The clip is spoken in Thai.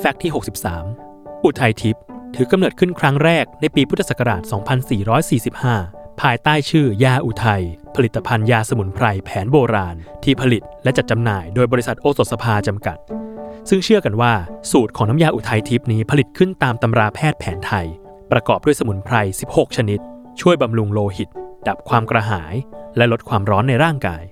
แฟกต์ที่63อุทัยทิพย์ถือกำเนิดขึ้นครั้งแรกในปีพุทธศักราช2445ภายใต้ชื่อยาอุทัยผลิตภัณฑ์ยาสมุนไพรแผนโบราณที่ผลิตและจัดจำหน่ายโดยบริษัทโอสถสภาจำกัดซึ่งเชื่อกันว่าสูตรของน้ำยาอุทัยทิพย์นี้ผลิตขึ้นตามตำราแพทย์แผนไทยประกอบด้วยสมุนไพร16ชนิดช่วยบำรุงโลหิตดับความกระหายและลดความร้อนในร่างกาย